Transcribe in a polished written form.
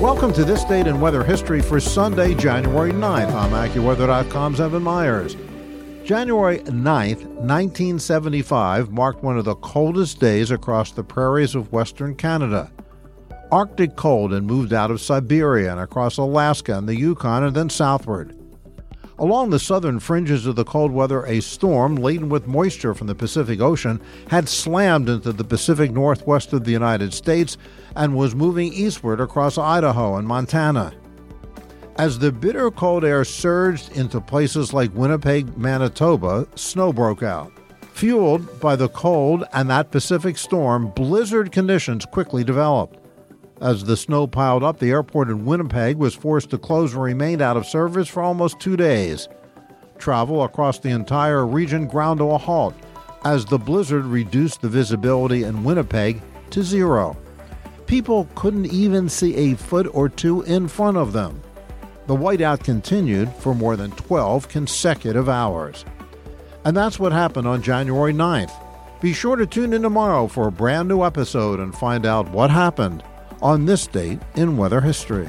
Welcome to This Date in Weather History for Sunday, January 9th. I'm AccuWeather.com's Evan Myers. January 9th, 1975, marked one of the coldest days across the prairies of western Canada. Arctic cold had moved out of Siberia and across Alaska and the Yukon and then southward. Along the southern fringes of the cold weather, a storm laden with moisture from the Pacific Ocean had slammed into the Pacific Northwest of the United States and was moving eastward across Idaho and Montana. As the bitter cold air surged into places like Winnipeg, Manitoba, snow broke out. Fueled by the cold and that Pacific storm, blizzard conditions quickly developed. As the snow piled up, the airport in Winnipeg was forced to close and remained out of service for almost 2 days. Travel across the entire region ground to a halt as the blizzard reduced the visibility in Winnipeg to zero. People couldn't even see a foot or two in front of them. The whiteout continued for more than 12 consecutive hours. And that's what happened on January 9th. Be sure to tune in tomorrow for a brand new episode and find out what happened on this date in weather history.